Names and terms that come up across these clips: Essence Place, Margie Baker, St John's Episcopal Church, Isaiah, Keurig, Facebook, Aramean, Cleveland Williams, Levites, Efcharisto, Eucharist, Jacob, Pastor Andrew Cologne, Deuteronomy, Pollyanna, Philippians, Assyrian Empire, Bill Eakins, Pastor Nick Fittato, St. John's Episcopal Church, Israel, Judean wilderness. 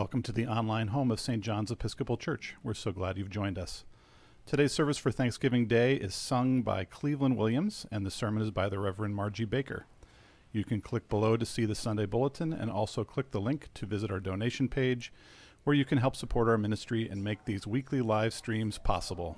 Welcome to the online home of St. John's Episcopal Church. We're so glad you've joined us. Today's service for Thanksgiving Day is sung by Cleveland Williams, and the sermon is by the Reverend Margie Baker. You can click below to see the Sunday bulletin and also click the link to visit our donation page, where you can help support our ministry and make these weekly live streams possible.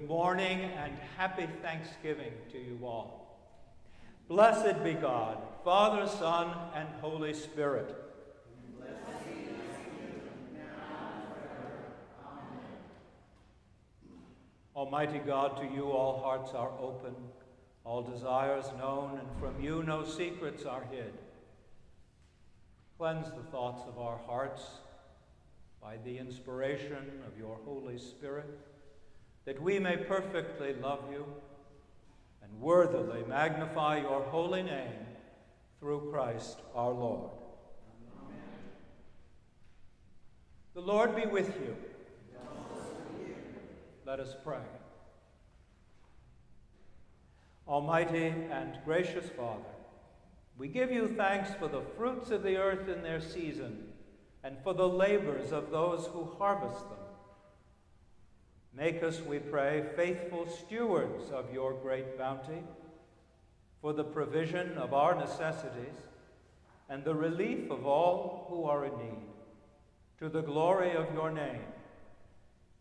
Good morning and happy Thanksgiving to you all. Blessed be God, Father, Son, and Holy Spirit. Blessed be you, now and forever. Amen. Almighty God, to you all hearts are open, all desires known, and from you no secrets are hid. Cleanse the thoughts of our hearts by the inspiration of your Holy Spirit, that we may perfectly love you and worthily magnify your holy name through Christ our Lord. Amen. The Lord be with you. And also with you. Let us pray. Almighty and gracious Father, we give you thanks for the fruits of the earth in their season and for the labors of those who harvest them. Make us, we pray, faithful stewards of your great bounty, for the provision of our necessities and the relief of all who are in need, to the glory of your name.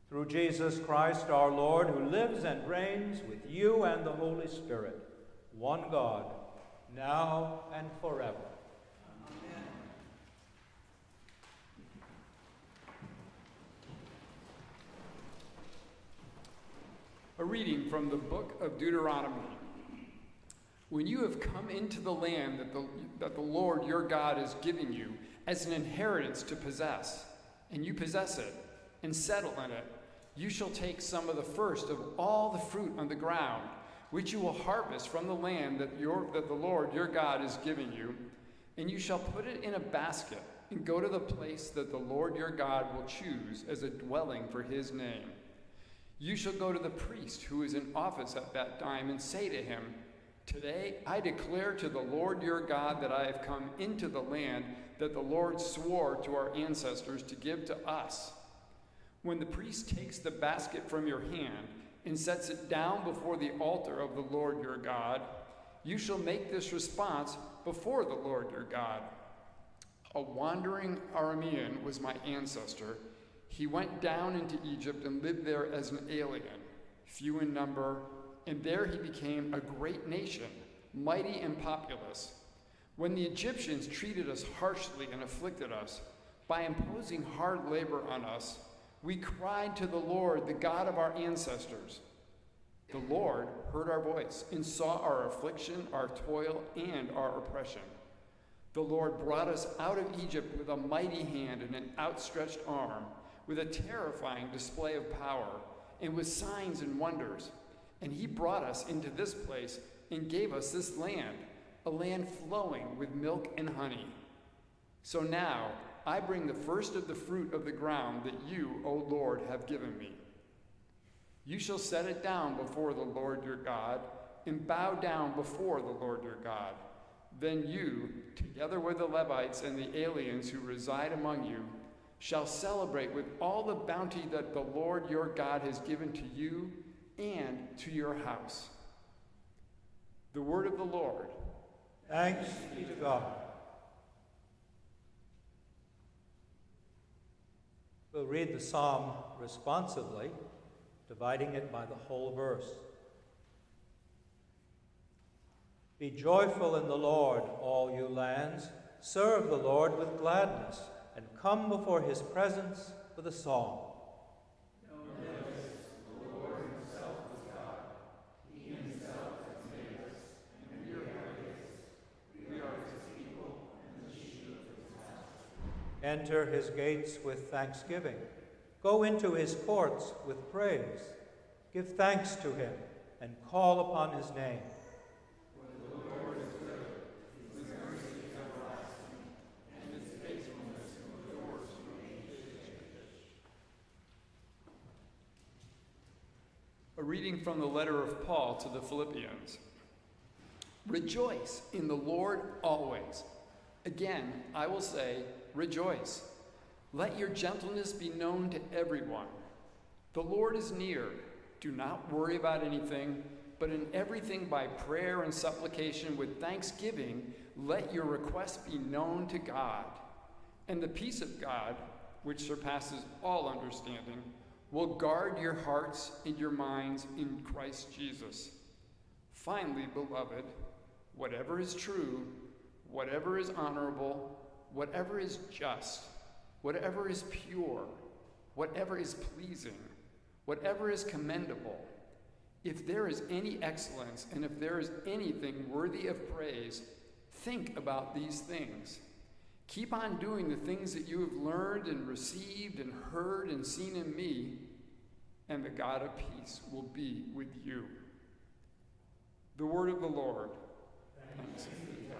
Through Jesus Christ our Lord, who lives and reigns with you and the Holy Spirit, one God, now and forever. A reading from the book of Deuteronomy. When you have come into the land that the Lord your God is giving you as an inheritance to possess, and you possess it and settle in it, you shall take some of the first of all the fruit on the ground, which you will harvest from the land that the Lord your God is giving you, and you shall put it in a basket and go to the place that the Lord your God will choose as a dwelling for his name. You shall go to the priest who is in office at that time and say to him, "Today I declare to the Lord your God that I have come into the land that the Lord swore to our ancestors to give to us." When the priest takes the basket from your hand and sets it down before the altar of the Lord your God, you shall make this response before the Lord your God. "A wandering Aramean was my ancestor. He went down into Egypt and lived there as an alien, few in number, and there he became a great nation, mighty and populous. When the Egyptians treated us harshly and afflicted us, by imposing hard labor on us, we cried to the Lord, the God of our ancestors. The Lord heard our voice and saw our affliction, our toil, and our oppression. The Lord brought us out of Egypt with a mighty hand and an outstretched arm, with a terrifying display of power, and with signs and wonders. And he brought us into this place and gave us this land, a land flowing with milk and honey. So now I bring the first of the fruit of the ground that you, O Lord, have given me. You shall set it down before the Lord your God, and bow down before the Lord your God. Then you, together with the Levites and the aliens who reside among you, shall celebrate with all the bounty that the Lord your God has given to you and to your house." The word of the Lord. Thanks be to God. We'll read the psalm responsively, dividing it by the whole verse. Be joyful in the Lord, all you lands. Serve the Lord with gladness, and come before his presence with a song. Notice the Lord himself is God. He himself has made us, and we are his. We are his people, and the sheep of his pasture. Enter his gates with thanksgiving. Go into his courts with praise. Give thanks to him, and call upon his name. A reading from the letter of Paul to the Philippians. Rejoice in the Lord always. Again, I will say, rejoice. Let your gentleness be known to everyone. The Lord is near. Do not worry about anything, but in everything by prayer and supplication with thanksgiving, let your requests be known to God. And the peace of God, which surpasses all understanding, will guard your hearts and your minds in Christ Jesus. Finally, beloved, whatever is true, whatever is honorable, whatever is just, whatever is pure, whatever is pleasing, whatever is commendable, if there is any excellence and if there is anything worthy of praise, think about these things. Keep on doing the things that you have learned and received and heard and seen in me, and the God of peace will be with you. The word of the Lord. Thanks be to God.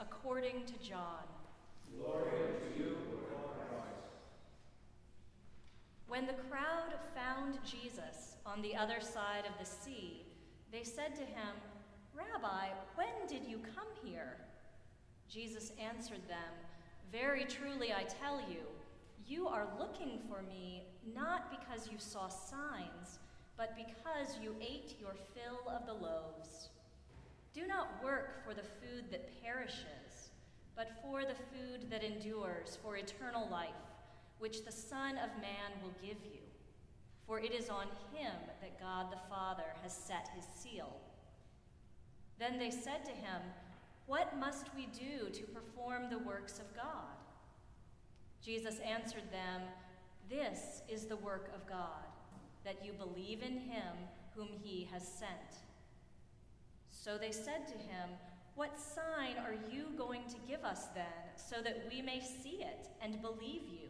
According to John. Glory to you, O Christ. When the crowd found Jesus on the other side of the sea, they said to him, "Rabbi, when did you come here?" Jesus answered them, "Very truly I tell you, you are looking for me not because you saw signs, but because you ate your fill of the loaves. Do not work for the food that perishes, but for the food that endures for eternal life, which the Son of Man will give you. For it is on him that God the Father has set his seal." Then they said to him, "What must we do to perform the works of God?" Jesus answered them, "This is the work of God, that you believe in him whom he has sent." So they said to him, "What sign are you going to give us then, so that we may see it and believe you?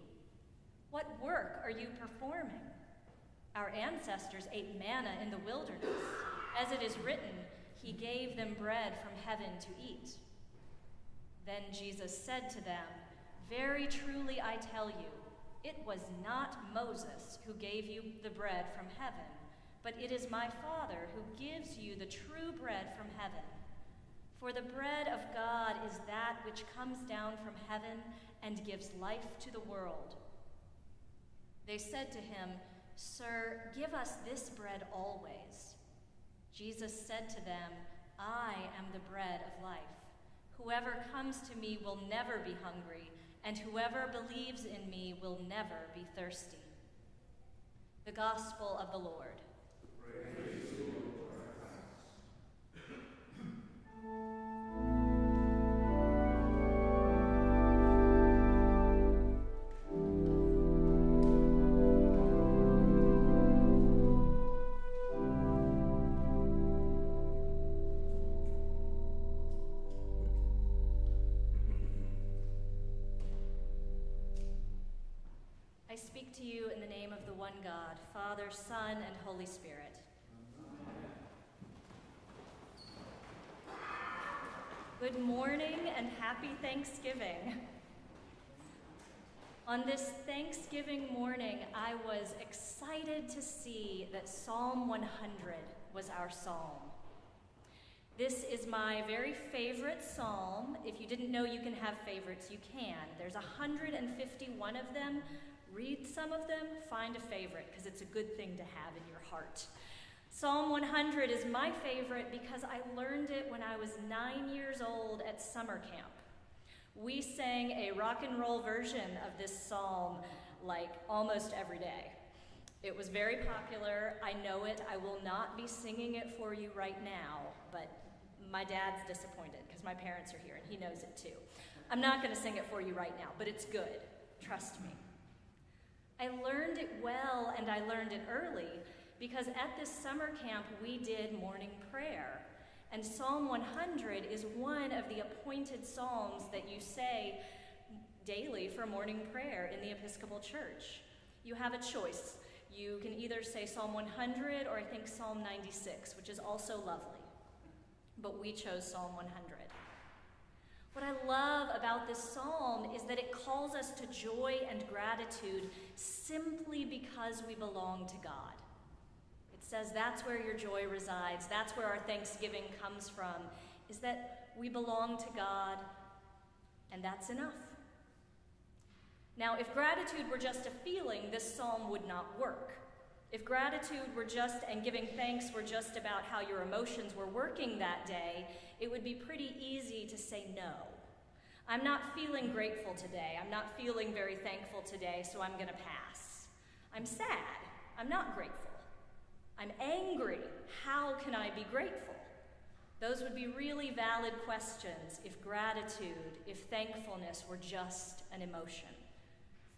What work are you performing? Our ancestors ate manna in the wilderness. As it is written, he gave them bread from heaven to eat." Then Jesus said to them, "Very truly I tell you, it was not Moses who gave you the bread from heaven, but it is my Father who gives you the true bread from heaven. For the bread of God is that which comes down from heaven and gives life to the world. They said to him, Sir, give us this bread always. Jesus said to them, I am the bread of life. Whoever comes to me will never be hungry, and whoever believes in me will never be thirsty. The Gospel of the Lord. Praise to you, Lord Christ. I speak to you in the name of the one God, Father, Son, and Holy Spirit. Amen. Good morning and happy Thanksgiving. On this Thanksgiving morning, I was excited to see that Psalm 100 was our psalm. This is my very favorite psalm. If you didn't know you can have favorites, you can. There's 151 of them. Read some of them, find a favorite, because it's a good thing to have in your heart. Psalm 100 is my favorite because I learned it when I was 9 years old at summer camp. We sang a rock and roll version of this psalm like almost every day. It was very popular. I know it. I will not be singing it for you right now, but my dad's disappointed because my parents are here and he knows it too. I'm not going to sing it for you right now, but it's good. Trust me. I learned it well, and I learned it early, because at this summer camp, we did morning prayer. And Psalm 100 is one of the appointed psalms that you say daily for morning prayer in the Episcopal Church. You have a choice. You can either say Psalm 100 or I think Psalm 96, which is also lovely. But we chose Psalm 100. What I love about this psalm is that it calls us to joy and gratitude simply because we belong to God. It says that's where your joy resides, that's where our thanksgiving comes from, is that we belong to God, and that's enough. Now, if gratitude were just a feeling, this psalm would not work. If gratitude were just, and giving thanks were just about how your emotions were working that day, it would be pretty easy to say no. I'm not feeling grateful today. I'm not feeling very thankful today, so I'm gonna pass. I'm sad. I'm not grateful. I'm angry. How can I be grateful? Those would be really valid questions if gratitude, if thankfulness were just an emotion.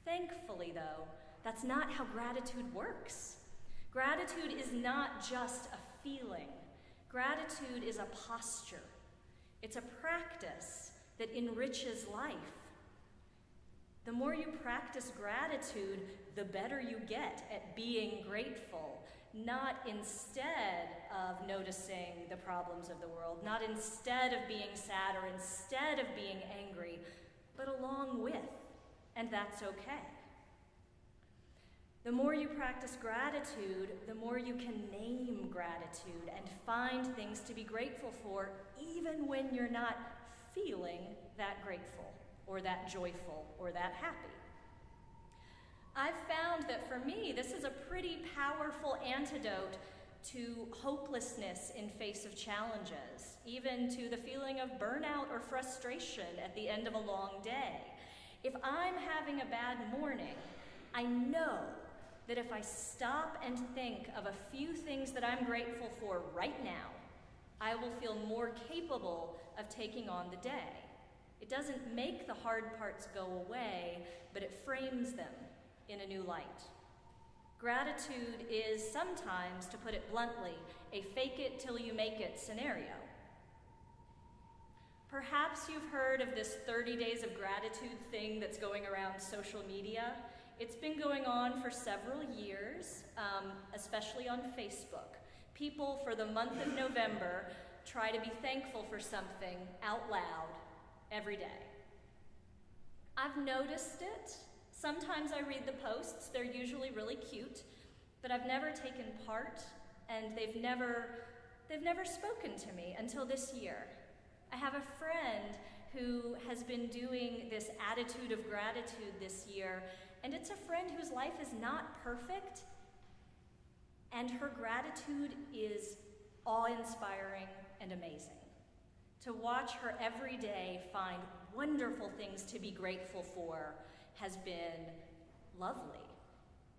Thankfully, though, that's not how gratitude works. Gratitude is not just a feeling. Gratitude is a posture. It's a practice that enriches life. The more you practice gratitude, the better you get at being grateful, not instead of noticing the problems of the world, not instead of being sad or instead of being angry, but along with, and that's okay. The more you practice gratitude, the more you can name gratitude and find things to be grateful for, even when you're not feeling that grateful or that joyful or that happy. I've found that for me, this is a pretty powerful antidote to hopelessness in face of challenges, even to the feeling of burnout or frustration at the end of a long day. If I'm having a bad morning, I know that if I stop and think of a few things that I'm grateful for right now, I will feel more capable of taking on the day. It doesn't make the hard parts go away, but it frames them in a new light. Gratitude is sometimes, to put it bluntly, a fake it till you make it scenario. Perhaps you've heard of this 30 days of gratitude thing that's going around social media. It's been going on for several years, especially on Facebook. People for the month of November try to be thankful for something out loud every day. I've noticed it. Sometimes I read the posts. They're usually really cute, but I've never taken part, and they've never spoken to me until this year. I have a friend who has been doing this attitude of gratitude this year, and it's a friend whose life is not perfect, and her gratitude is awe-inspiring and amazing. To watch her every day find wonderful things to be grateful for has been lovely.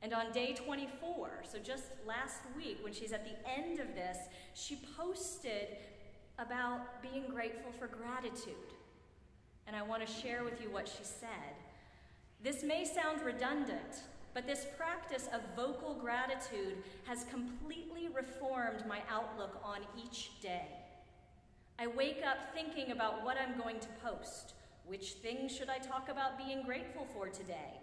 And on day 24, so just last week, when she's at the end of this, she posted about being grateful for gratitude. And I want to share with you what she said. This may sound redundant, but this practice of vocal gratitude has completely reformed my outlook on each day. I wake up thinking about what I'm going to post. Which things should I talk about being grateful for today?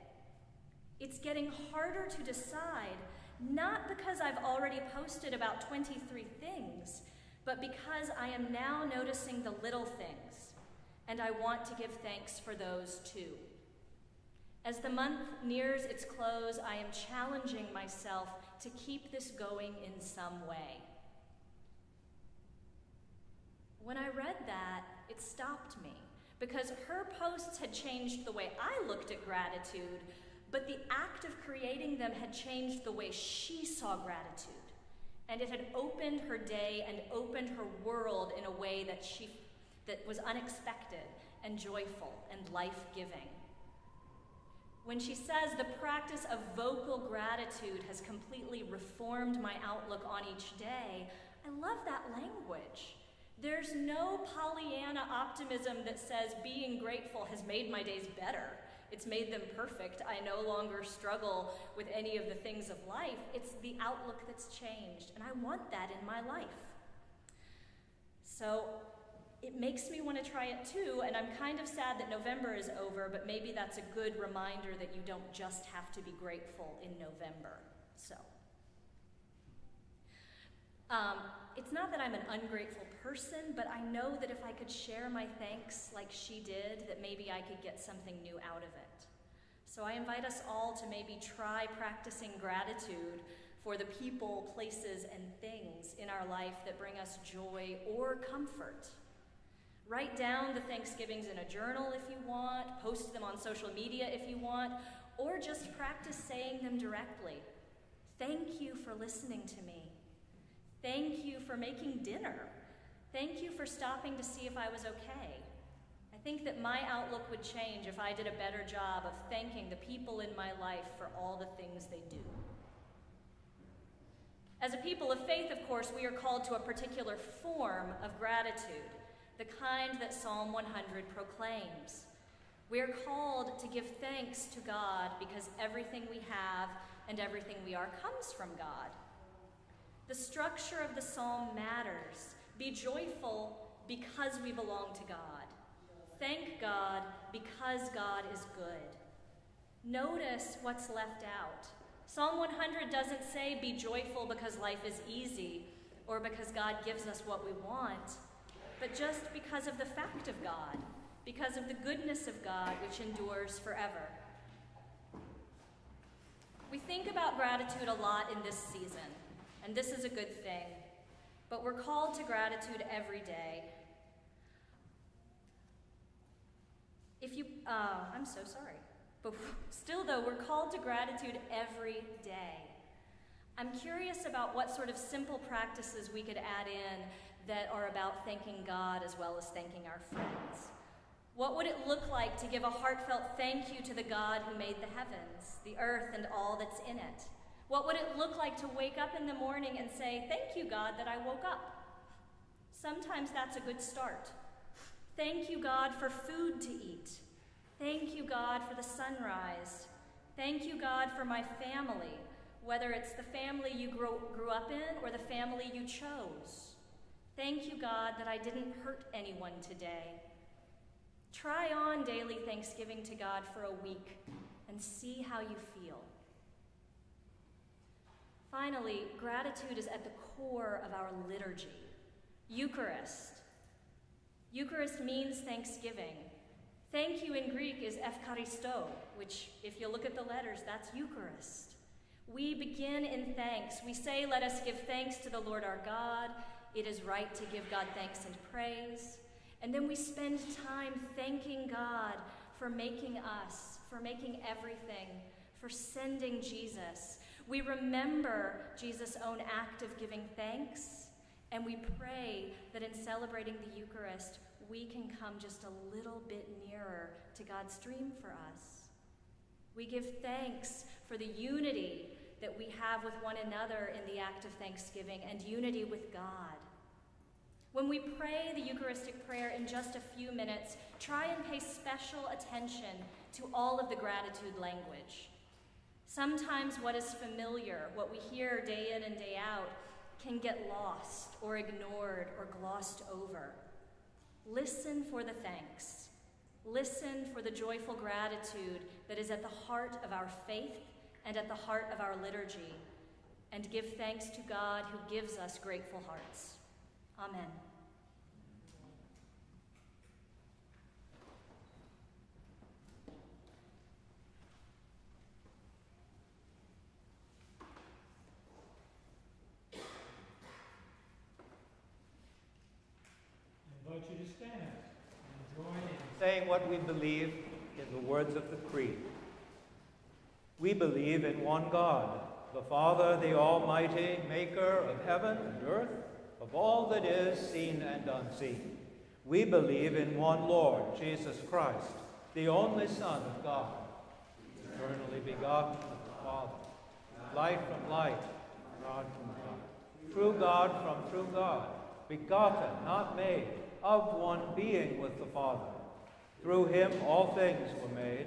It's getting harder to decide, not because I've already posted about 23 things, but because I am now noticing the little things, and I want to give thanks for those too. As the month nears its close, I am challenging myself to keep this going in some way. When I read that, it stopped me, because her posts had changed the way I looked at gratitude, but the act of creating them had changed the way she saw gratitude, and it had opened her day and opened her world in a way that was unexpected and joyful and life-giving. When she says the practice of vocal gratitude has completely reformed my outlook on each day, I love that language. There's no Pollyanna optimism that says being grateful has made my days better. It's made them perfect. I no longer struggle with any of the things of life. It's the outlook that's changed, and I want that in my life. So it makes me want to try it too, and I'm kind of sad that November is over, but maybe that's a good reminder that you don't just have to be grateful in November. So. It's not that I'm an ungrateful person, but I know that if I could share my thanks like she did, that maybe I could get something new out of it. So I invite us all to maybe try practicing gratitude for the people, places, and things in our life that bring us joy or comfort. Write down the Thanksgivings in a journal if you want, post them on social media if you want, or just practice saying them directly. Thank you for listening to me. Thank you for making dinner. Thank you for stopping to see if I was okay. I think that my outlook would change if I did a better job of thanking the people in my life for all the things they do. As a people of faith, of course, we are called to a particular form of gratitude, the kind that Psalm 100 proclaims. We are called to give thanks to God because everything we have and everything we are comes from God. The structure of the psalm matters. Be joyful because we belong to God. Thank God because God is good. Notice what's left out. Psalm 100 doesn't say be joyful because life is easy or because God gives us what we want, but just because of the fact of God, because of the goodness of God which endures forever. We think about gratitude a lot in this season. And this is a good thing, but we're called to gratitude every day. But still though, we're called to gratitude every day. I'm curious about what sort of simple practices we could add in that are about thanking God as well as thanking our friends. What would it look like to give a heartfelt thank you to the God who made the heavens, the earth, and all that's in it? What would it look like to wake up in the morning and say, thank you, God, that I woke up? Sometimes that's a good start. Thank you, God, for food to eat. Thank you, God, for the sunrise. Thank you, God, for my family, whether it's the family you grew up in or the family you chose. Thank you, God, that I didn't hurt anyone today. Try on daily Thanksgiving to God for a week and see how you feel. Finally, gratitude is at the core of our liturgy. Eucharist. Eucharist means thanksgiving. Thank you in Greek is Efcharisto, which, if you look at the letters, that's Eucharist. We begin in thanks. We say, let us give thanks to the Lord our God. It is right to give God thanks and praise. And then we spend time thanking God for making us, for making everything, for sending Jesus. We remember Jesus' own act of giving thanks, and we pray that in celebrating the Eucharist, we can come just a little bit nearer to God's dream for us. We give thanks for the unity that we have with one another in the act of thanksgiving and unity with God. When we pray the Eucharistic prayer in just a few minutes, try and pay special attention to all of the gratitude language. Sometimes what is familiar, what we hear day in and day out, can get lost or ignored or glossed over. Listen for the thanks. Listen for the joyful gratitude that is at the heart of our faith and at the heart of our liturgy, and give thanks to God who gives us grateful hearts. Amen. I invite you to stand and join in saying what we believe in the words of the Creed. We believe in one God, the Father, the Almighty, maker of heaven and earth, of all that is seen and unseen. We believe in one Lord, Jesus Christ, the only Son of God, eternally begotten of the Father, light from light, God from God, true God from true God, begotten, not made, of one being with the Father. Through him all things were made.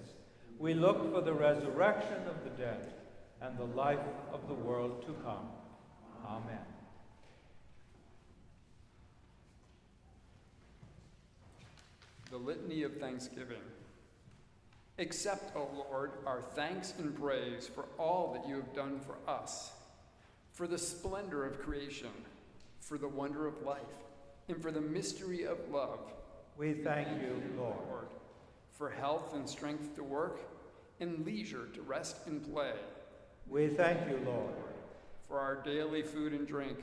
We look for the resurrection of the dead and the life of the world to come. Amen. The Litany of Thanksgiving. Accept, O Lord, our thanks and praise for all that you have done for us, for the splendor of creation, for the wonder of life, and for the mystery of love. We thank you, Lord, for health and strength to work, and leisure to rest and play. We thank you, Lord, for our daily food and drink,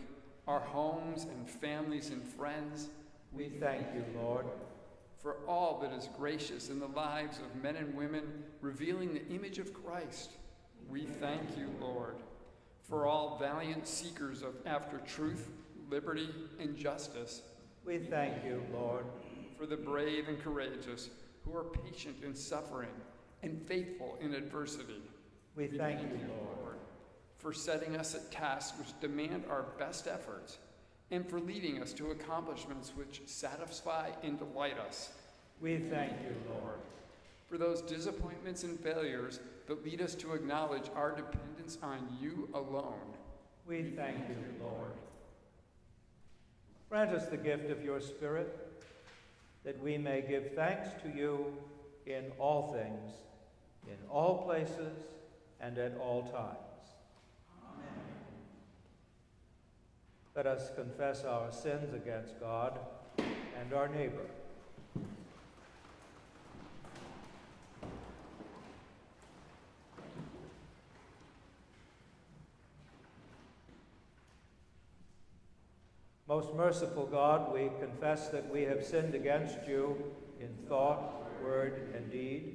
our homes and families and friends. We thank you, Lord, for all that is gracious in the lives of men and women, revealing the image of Christ. We thank you, Lord, for all valiant seekers after truth, liberty, and justice. We thank you, Lord, for the brave and courageous, who are patient in suffering and faithful in adversity. We thank you, Lord, for setting us at tasks which demand our best efforts, and for leading us to accomplishments which satisfy and delight us. We thank you, Lord, for those disappointments and failures that lead us to acknowledge our dependence on you alone. We thank you, Lord. Grant us the gift of your Spirit, that we may give thanks to you in all things, in all places, and at all times. Amen. Let us confess our sins against God and our neighbor. Most merciful God, we confess that we have sinned against you in thought, word, and deed,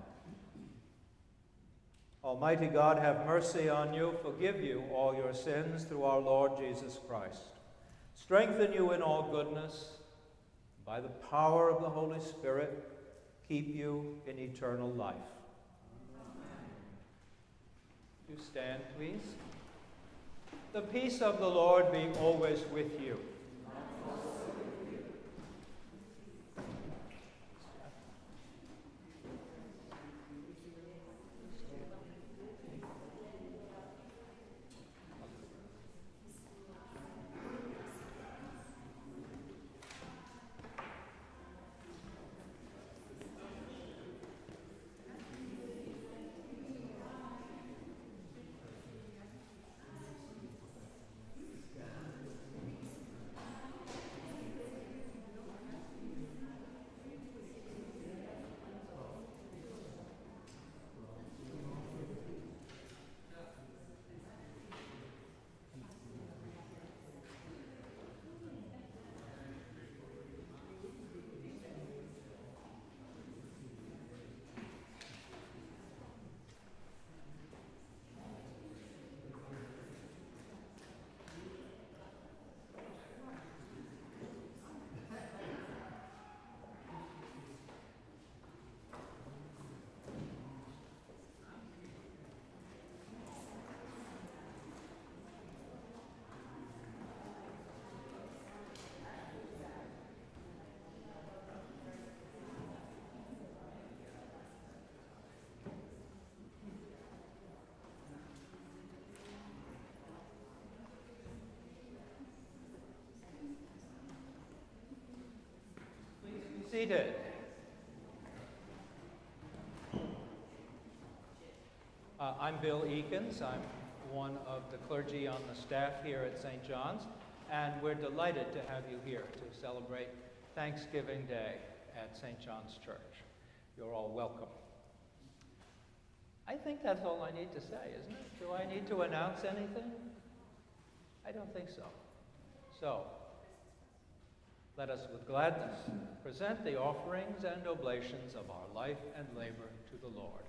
Almighty God, have mercy on you, forgive you all your sins through our Lord Jesus Christ. Strengthen you in all goodness, by the power of the Holy Spirit, keep you in eternal life. Amen. Do stand, please. The peace of the Lord be always with you. Seated. I'm Bill Eakins. I'm one of the clergy on the staff here at St. John's, and we're delighted to have you here to celebrate Thanksgiving Day at St. John's Church. You're all welcome. I think that's all I need to say, isn't it? Do I need to announce anything? I don't think so. So, let us with gladness present the offerings and oblations of our life and labor to the Lord.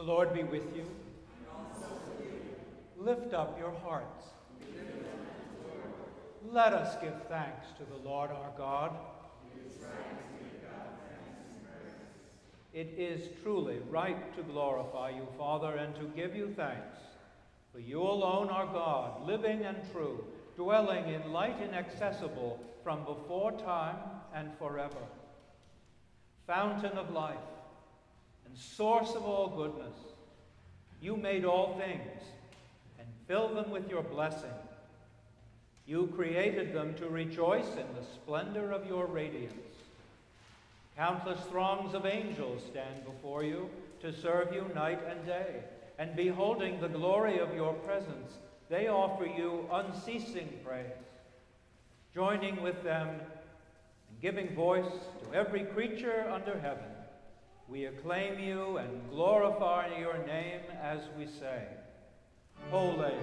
The Lord be with you. And also with you. Lift up your hearts. Let us give thanks to the Lord our God. It is truly right to glorify you, Father, and to give you thanks. For you alone are God, living and true, dwelling in light inaccessible from before time and forever. Fountain of life and source of all goodness, you made all things and filled them with your blessing. You created them to rejoice in the splendor of your radiance. Countless throngs of angels stand before you to serve you night and day, and beholding the glory of your presence, they offer you unceasing praise. Joining with them and giving voice to every creature under heaven, we acclaim you and glorify your name as we say, Holy.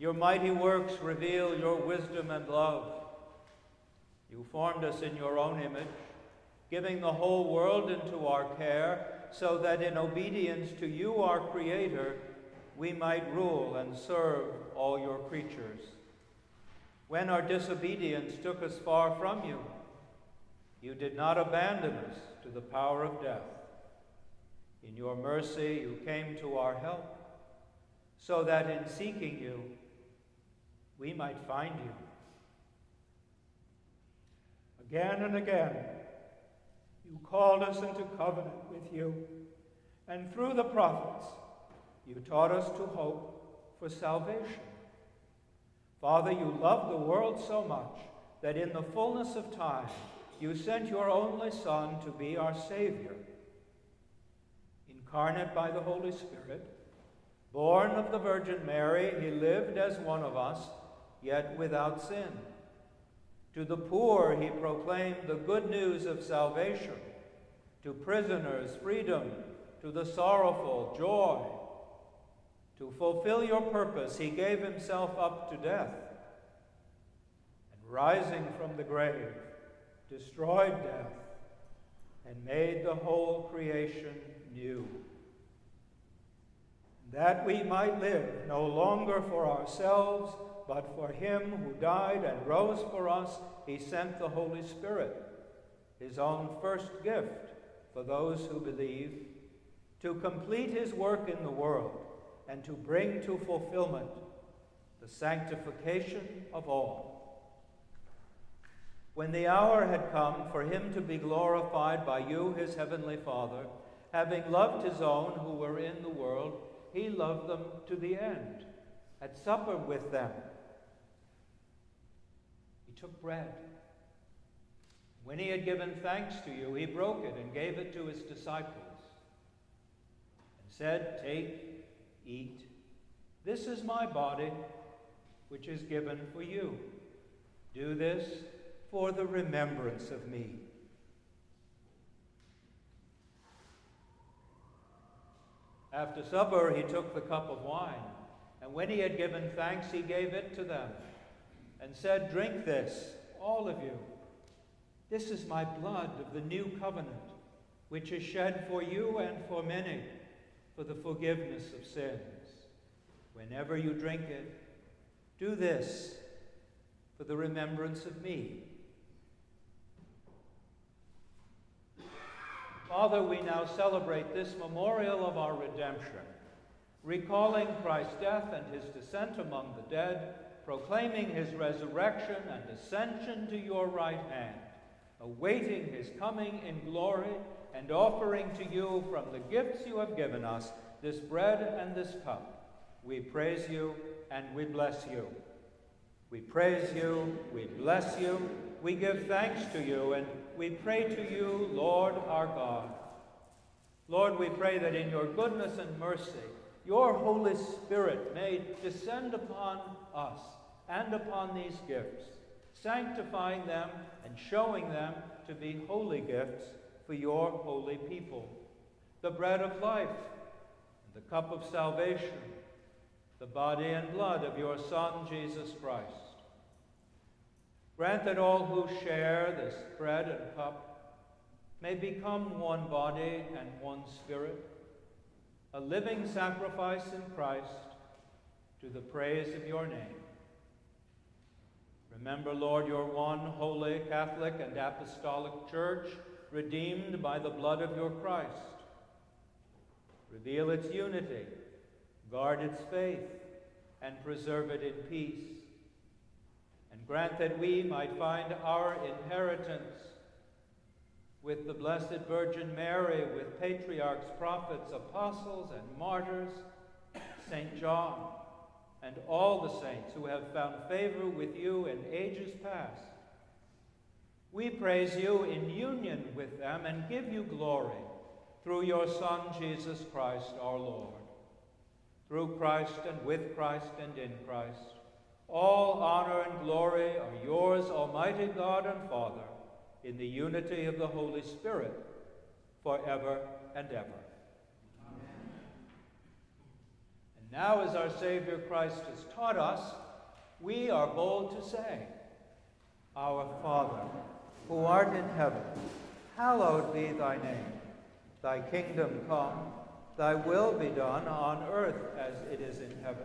Your mighty works reveal your wisdom and love. You formed us in your own image, giving the whole world into our care, so that in obedience to you, our Creator, we might rule and serve all your creatures. When our disobedience took us far from you, you did not abandon us to the power of death. In your mercy, you came to our help, so that in seeking you, we might find you. Again and again, you called us into covenant with you, and through the prophets, you taught us to hope for salvation. Father, you loved the world so much that in the fullness of time, you sent your only Son to be our Savior. Incarnate by the Holy Spirit, born of the Virgin Mary, he lived as one of us, yet without sin. To the poor he proclaimed the good news of salvation, to prisoners freedom, to the sorrowful joy. To fulfill your purpose he gave himself up to death, and rising from the grave destroyed death and made the whole creation new. That we might live no longer for ourselves, but for him who died and rose for us, he sent the Holy Spirit, his own first gift for those who believe, to complete his work in the world and to bring to fulfillment the sanctification of all. When the hour had come for him to be glorified by you, his heavenly Father, having loved his own who were in the world, he loved them to the end. At supper with them, he took bread. When he had given thanks to you, he broke it and gave it to his disciples and said, "Take, eat. This is my body, which is given for you. Do this for the remembrance of me." After supper, he took the cup of wine, and when he had given thanks, he gave it to them and said, "Drink this, all of you. This is my blood of the new covenant, which is shed for you and for many for the forgiveness of sins. Whenever you drink it, do this for the remembrance of me." Father, we now celebrate this memorial of our redemption, recalling Christ's death and his descent among the dead, proclaiming his resurrection and ascension to your right hand, awaiting his coming in glory, and offering to you from the gifts you have given us this bread and this cup. We praise you and we bless you. We praise you, we bless you, we give thanks to you, and we pray to you, Lord our God. Lord, we pray that in your goodness and mercy, your Holy Spirit may descend upon us and upon these gifts, sanctifying them and showing them to be holy gifts for your holy people. The bread of life, the cup of salvation, the body and blood of your Son, Jesus Christ. Grant that all who share this bread and cup may become one body and one spirit, a living sacrifice in Christ, to the praise of your name. Remember, Lord, your one holy Catholic and Apostolic Church, redeemed by the blood of your Christ. Reveal its unity, guard its faith, and preserve it in peace. And grant that we might find our inheritance with the Blessed Virgin Mary, with patriarchs, prophets, apostles, and martyrs, St. John, and all the saints who have found favor with you in ages past. We praise you in union with them and give you glory through your Son, Jesus Christ, our Lord. Through Christ and with Christ and in Christ, all honor and glory are yours, Almighty God and Father, in the unity of the Holy Spirit, forever and ever. Amen. And now, as our Savior Christ has taught us, we are bold to say, Our Father, who art in heaven, hallowed be thy name. Thy kingdom come, thy will be done on earth as it is in heaven.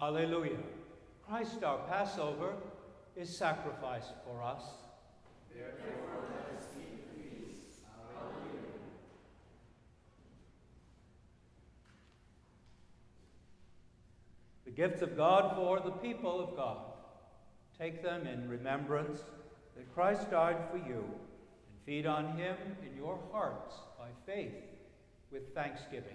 Alleluia. Christ our Passover is sacrificed for us. Therefore let us keep the feast. Alleluia. The gifts of God for the people of God. Take them in remembrance that Christ died for you, and feed on him in your hearts by faith with thanksgiving.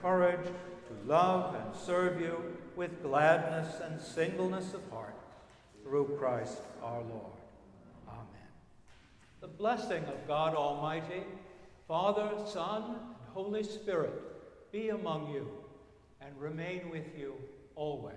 courage to love and serve you with gladness and singleness of heart, through Christ our Lord. Amen. The blessing of God Almighty, Father, Son, and Holy Spirit, be among you and remain with you always.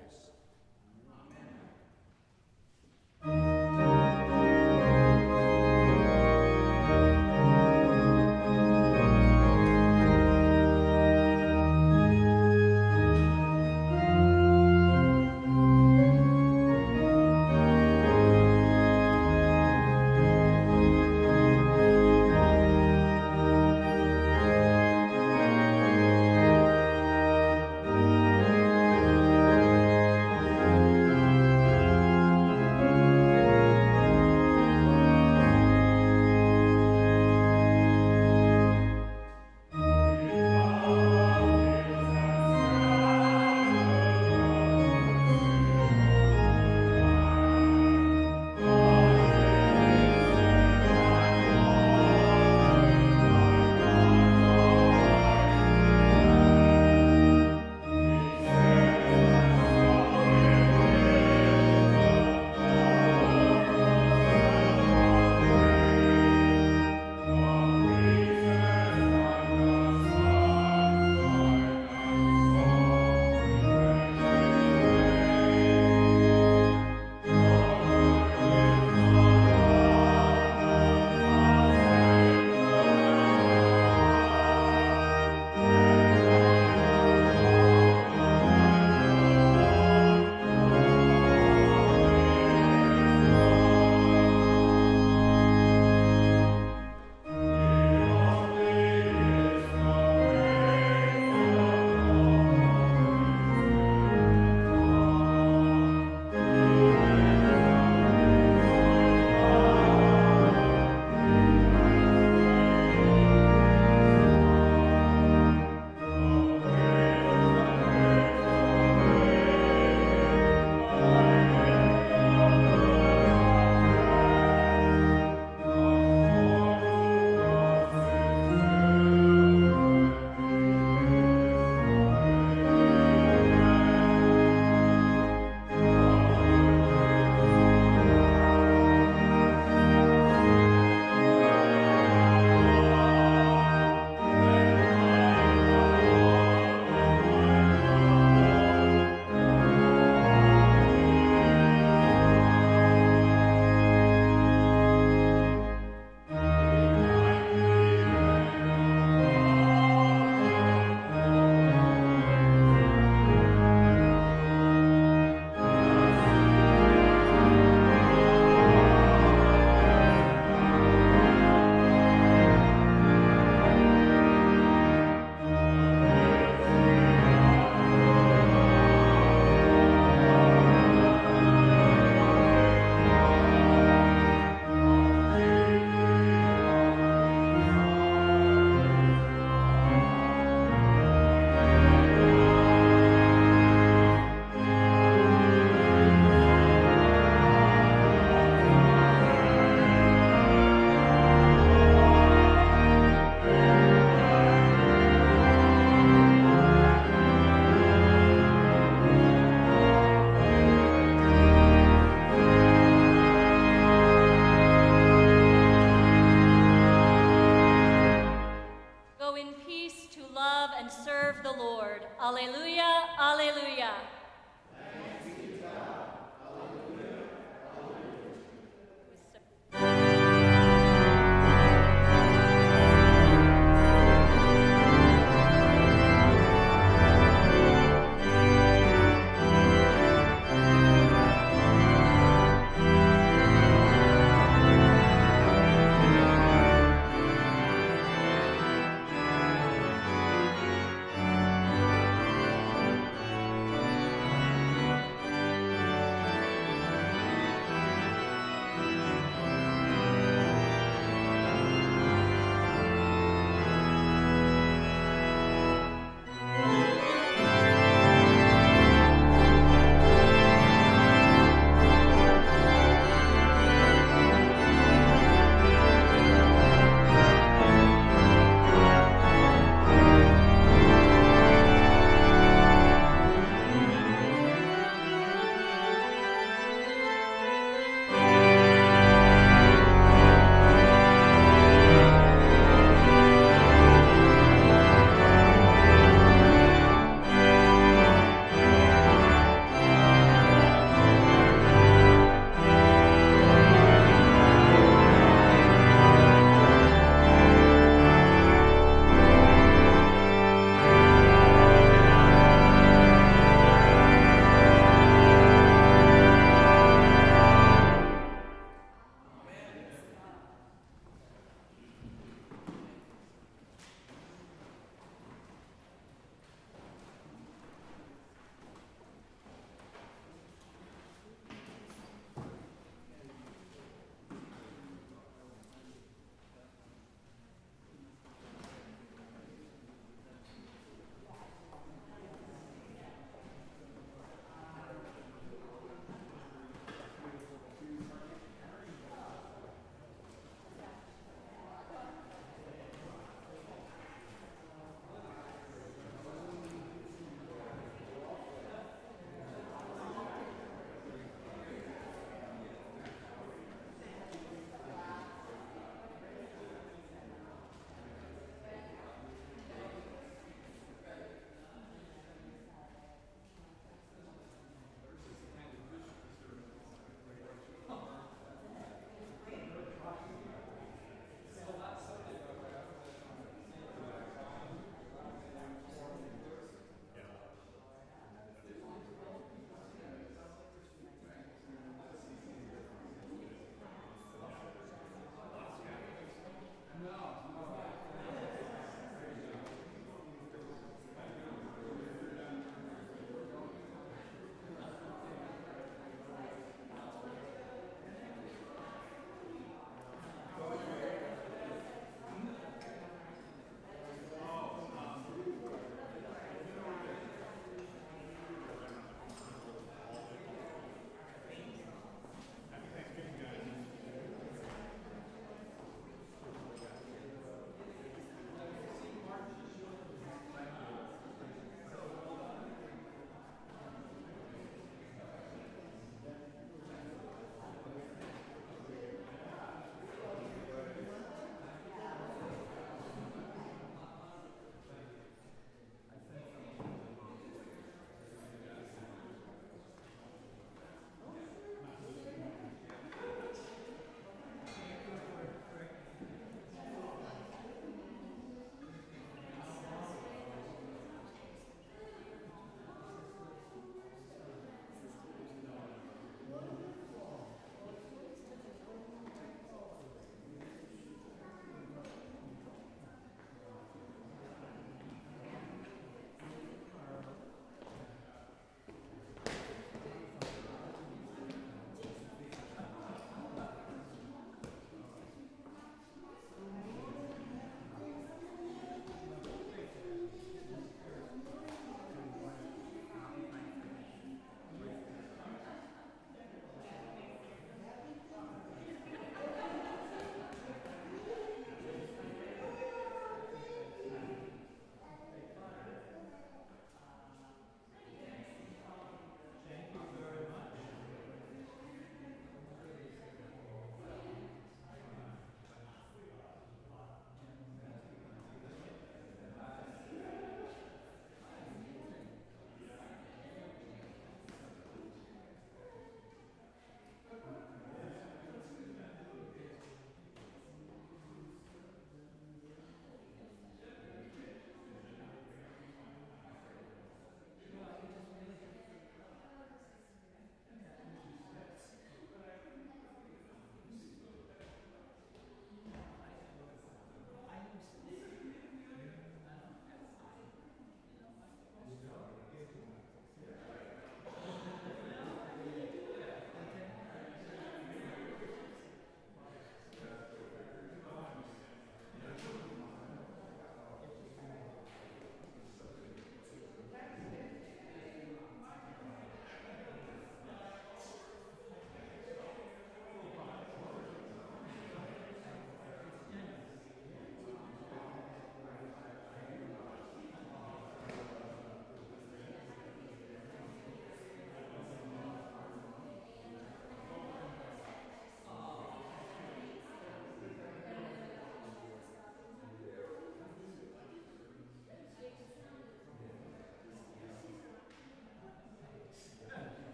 Serve the Lord. Alleluia, alleluia.